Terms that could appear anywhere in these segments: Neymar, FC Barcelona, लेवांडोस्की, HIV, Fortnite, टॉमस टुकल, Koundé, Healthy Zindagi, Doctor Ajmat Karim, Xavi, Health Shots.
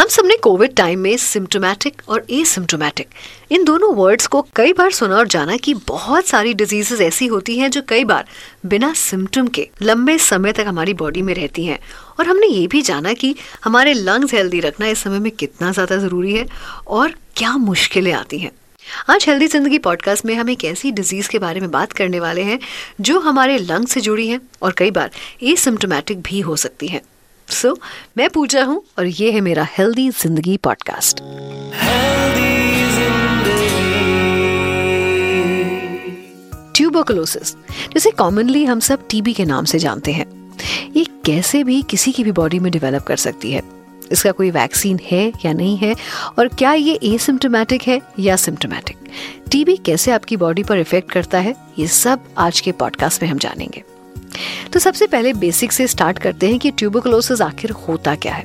हम सबने Covid time में सिम्टोमेटिक और एसिम्टोमेटिक इन दोनों वर्ड्स को कई बार सुना और जाना कि बहुत सारी डिजीजेस ऐसी होती हैं जो कई बार बिना सिम्टम के लंबे समय तक हमारी बॉडी में रहती हैं, और हमने ये भी जाना कि हमारे लंग्स हेल्दी रखना इस समय में कितना ज़्यादा ज़रूरी है और क्या मुश्किलें आती हैं। आज हेल्दी जिंदगी पॉडकास्ट में हम एक ऐसी डिजीज़ के बारे में बात करने वाले हैं जो हमारे लंग से जुड़ी है और कई बार एसिम्टोमेटिक भी हो सकती है। So, मैं पूजा हूँ और ये है मेरा हेल्दी जिंदगी पॉडकास्ट। ट्यूबरकुलोसिस, जिसे कॉमनली हम सब टीबी के नाम से जानते हैं, ये कैसे भी किसी की भी बॉडी में डेवलप कर सकती है। इसका कोई वैक्सीन है या नहीं है, और क्या ये एसिम्टोमेटिक है या सिम्टोमेटिक, टीबी कैसे आपकी बॉडी पर इफेक्ट करता है, ये सब आज के पॉडकास्ट में हम जानेंगे। तो सबसे पहले बेसिक से स्टार्ट करते हैं कि ट्यूबरकुलोसिस आखिर होता क्या है।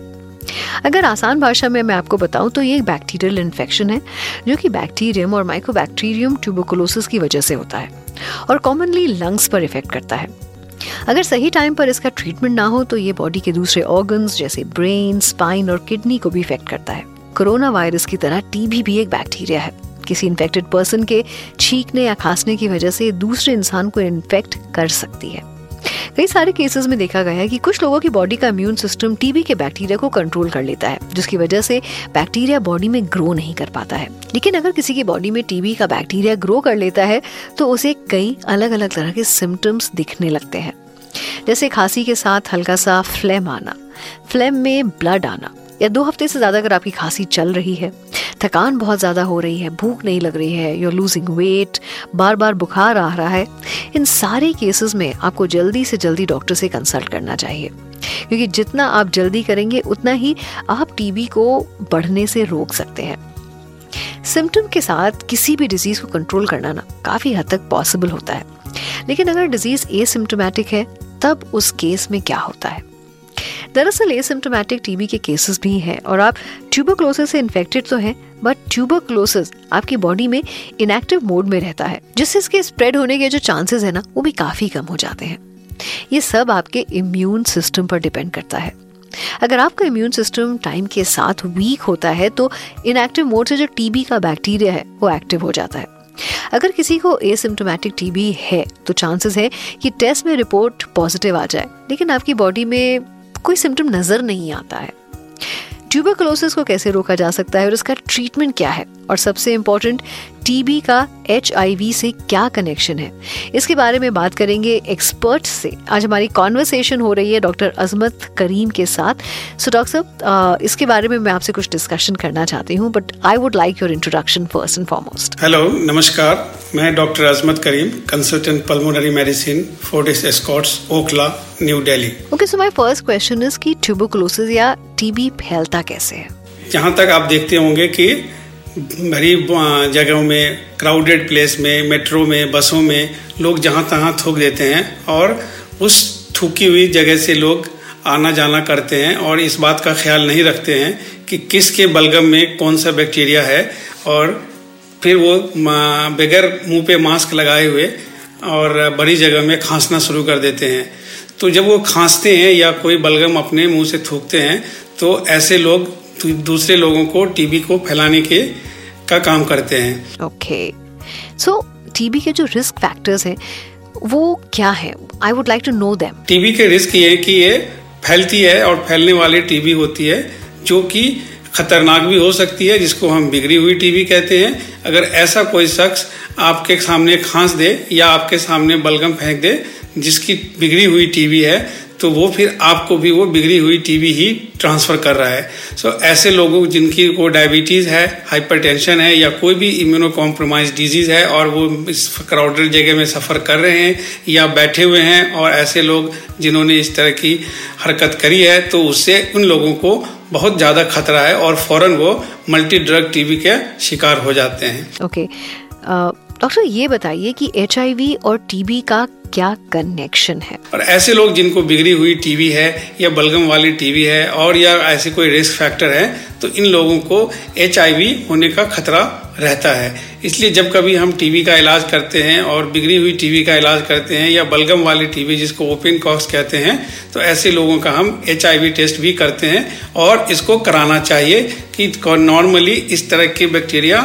अगर आसान भाषा में मैं आपको बताऊं तो ये एक बैक्टीरियल इन्फेक्शन है जो कि बैक्टीरियम और माइकोबैक्टीरियम ट्यूबरकुलोसिस की वजह से होता है और कॉमनली लंग्स पर इफेक्ट करता है। अगर सही टाइम पर इसका ट्रीटमेंट ना हो तो ये बॉडी के दूसरे ऑर्गन्स जैसे ब्रेन, स्पाइन और किडनी को भी इफेक्ट करता है। कोरोना वायरस की तरह टीबी भी एक बैक्टीरिया है। किसी इन्फेक्टेड पर्सन के छींकने या खांसने की वजह से दूसरे इंसान को इन्फेक्ट कर सकती है। कई सारे केसेस में देखा गया है कि कुछ लोगों की बॉडी का इम्यून सिस्टम टीबी के बैक्टीरिया को कंट्रोल कर लेता है, जिसकी वजह से बैक्टीरिया बॉडी में ग्रो नहीं कर पाता है। लेकिन अगर किसी की बॉडी में टीबी का बैक्टीरिया ग्रो कर लेता है तो उसे कई अलग अलग तरह के सिम्टम्स दिखने लगते हैं, जैसे खांसी के साथ हल्का सा फ्लेम आना, फ्लेम में ब्लड आना, या 2 हफ्ते से ज़्यादा अगर आपकी खांसी चल रही है, थकान बहुत ज़्यादा हो रही है, भूख नहीं लग रही है, यू आर लूजिंग वेट, बार बार बुखार आ रहा है, इन सारे केसेस में आपको जल्दी से जल्दी डॉक्टर से कंसल्ट करना चाहिए, क्योंकि जितना आप जल्दी करेंगे उतना ही आप टीबी को बढ़ने से रोक सकते हैं। सिम्टम के साथ किसी भी डिजीज़ को कंट्रोल करना ना काफ़ी हद तक पॉसिबल होता है, लेकिन अगर डिजीज़ एसिम्टोमेटिक है तब उस केस में क्या होता है। दरअसल एसिम्टोमेटिक टीबी के केसेस भी हैं और आप ट्यूबरकुलोसिस से इन्फेक्टेड तो हैं, बट ट्यूबरकुलोसिस आपकी बॉडी में इनएक्टिव मोड में रहता है, जिससे इसके स्प्रेड होने के जो चांसेस है ना वो भी काफ़ी कम हो जाते हैं। ये सब आपके इम्यून सिस्टम पर डिपेंड करता है। अगर आपका इम्यून सिस्टम टाइम के साथ वीक होता है तो इनएक्टिव मोड से जो टीबी का बैक्टीरिया है वो एक्टिव हो जाता है। अगर किसी को एसिम्टोमेटिक टीबी है तो चांसेस है कि टेस्ट में रिपोर्ट पॉजिटिव आ जाए, लेकिन आपकी बॉडी में कोई सिम्टम नज़र नहीं आता है। ट्यूबरकुलोसिस को कैसे रोका जा सकता है और इसका ट्रीटमेंट क्या है, और सबसे इम्पोर्टेंट टीबी का HIV से क्या कनेक्शन है, इसके बारे में बात करेंगे एक्सपर्ट से। आज हमारी कॉन्वर्सेशन हो रही है डॉक्टर अजमत करीम के साथ। सो डॉक्टर साहब, इसके बारे में मैं आपसे कुछ डिस्कशन करना चाहती हूँ, but I would like your introduction first and foremost. Hello, नमस्कार, मैं doctor Azmat Karim, consultant pulmonary medicine, Fortis Escorts, Okhla, new Delhi. Okay, so my first question is कि ट्यूबरकुलोसिस या टीबी फैलता कैसे है। जहाँ तक आप देखते होंगे कि भरी जगहों में, क्राउडेड प्लेस में, मेट्रो में, बसों में लोग जहाँ तहाँ थूक देते हैं और उस थूकी हुई जगह से लोग आना जाना करते हैं और इस बात का ख्याल नहीं रखते हैं कि किसके बलगम में कौन सा बैक्टीरिया है, और फिर वो बगैर मुंह पे मास्क लगाए हुए और बड़ी जगह में खांसना शुरू कर देते हैं। तो जब वो खांसते हैं या कोई बलगम अपने मुंह से थूकते हैं तो ऐसे लोग दूसरे लोगों को टीबी को फैलाने के का काम करते हैं। ओके, सो टीबी के जो रिस्क फैक्टर्स हैं वो क्या है? I would like to know them. TB के रिस्क ये है कि ये फैलती है और फैलने वाली टीबी होती है जो कि खतरनाक भी हो सकती है, जिसको हम बिगड़ी हुई टीबी कहते हैं। अगर ऐसा कोई शख्स आपके सामने खांस दे या आपके सामने बलगम फेंक दे जिसकी बिगड़ी हुई टीबी है, तो वो फिर आपको भी वो बिगड़ी हुई टीबी ही ट्रांसफ़र कर रहा है। सो ऐसे लोगों जिनकी को डायबिटीज़ है, हाइपरटेंशन है, या कोई भी इम्यूनो कॉम्प्रोमाइज डिजीज़ है और वो इस क्राउडेड जगह में सफ़र कर रहे हैं या बैठे हुए हैं, और ऐसे लोग जिन्होंने इस तरह की हरकत करी है, तो उससे उन लोगों को बहुत ज़्यादा खतरा है और फ़ौरन वो मल्टी ड्रग टीबी के शिकार हो जाते हैं। ओके डॉक्टर ये बताइए कि HIV और TB का क्या कनेक्शन है, और ऐसे लोग जिनको बिगड़ी हुई TB है या बलगम वाली TB है और या ऐसे कोई रिस्क फैक्टर है तो इन लोगों को HIV होने का खतरा रहता है। इसलिए जब कभी हम TB का इलाज करते हैं और बिगड़ी हुई TB का इलाज करते हैं या बलगम वाली TB जिसको ओपन कॉक्स कहते हैं, तो ऐसे लोगों का हम HIV टेस्ट भी करते हैं और इसको कराना चाहिए कि नॉर्मली इस तरह के बैक्टीरिया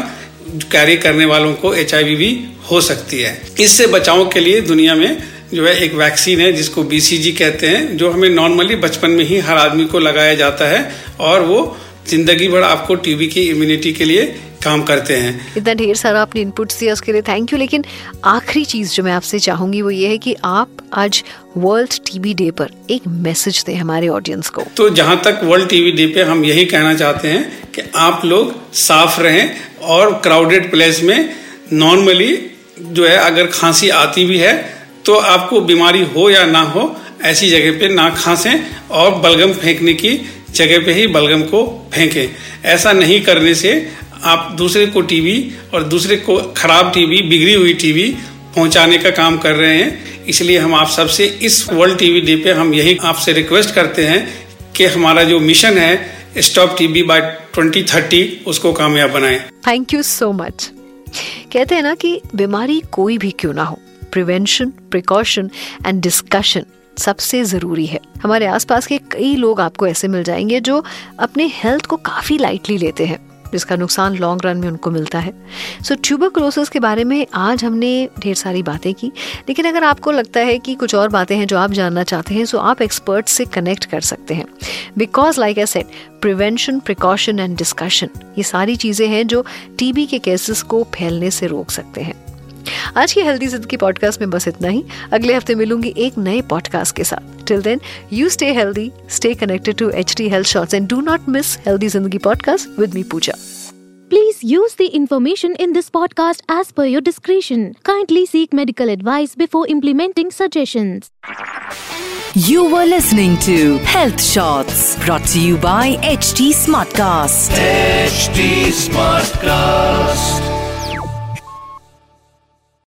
कैरी करने वालों को HIV भी हो सकती है। इससे बचाव के लिए दुनिया में जो है एक वैक्सीन है जिसको BCG कहते हैं, जो हमें नॉर्मली बचपन में ही हर आदमी को लगाया जाता है और वो जिंदगी भर आपको TB की इम्यूनिटी के लिए काम करते हैं। इतना ढेर सारा आपने इनपुट्स दिया, उसके लिए थैंक यू। लेकिन आखिरी चीज जो मैं आपसे चाहूंगी वो ये है कि आप आज वर्ल्ड TB डे पर एक मैसेज दें हमारे ऑडियंस को। तो जहां तक वर्ल्ड TB डे पे हम यही कहना चाहते हैं कि आप लोग साफ रहें और क्राउडेड प्लेस में नॉर्मली जो है अगर खांसी आती भी है तो आपको बीमारी हो या ना हो ऐसी जगह पे ना खांसें और बलगम फेंकने की जगह पे ही बलगम को फेंकें। ऐसा नहीं करने से आप दूसरे को TB और दूसरे को खराब TB बिगड़ी हुई TB पहुंचाने का काम कर रहे हैं। इसलिए हम आप सबसे इस वर्ल्ड TB डे पे हम यही आपसे रिक्वेस्ट करते हैं कि हमारा जो मिशन है स्टॉप TB बाय 2030 उसको कामयाब बनाएं। Thank you so much. कहते हैं ना कि बीमारी कोई भी क्यों ना हो, प्रिवेंशन, प्रिकॉशन एंड डिस्कशन सबसे ज़रूरी है। हमारे आसपास के कई लोग आपको ऐसे मिल जाएंगे जो अपने हेल्थ को काफ़ी लाइटली लेते हैं, जिसका नुकसान लॉन्ग रन में उनको मिलता है। सो ट्यूबरक्लोसिस के बारे में आज हमने ढेर सारी बातें की, लेकिन अगर आपको लगता है कि कुछ और बातें हैं जो आप जानना चाहते हैं, सो आप एक्सपर्ट से कनेक्ट कर सकते हैं। Because like I said, prevention, precaution and discussion ये सारी चीज़ें हैं जो TB के केसेस को फैलने से रोक सकते हैं। आज की हेल्दी जिंदगी पॉडकास्ट में बस इतना ही। अगले हफ्ते मिलूंगी एक नए पॉडकास्ट के साथ। Till then you stay healthy, stay connected to HD health shots and do not miss healthy जिंदगी podcast with me Pooja. Please use the information in this podcast as per your discretion. Kindly seek medical advice before implementing suggestions. You were listening to Health Shots, brought to you by HD Smartcast. HD Smartcast.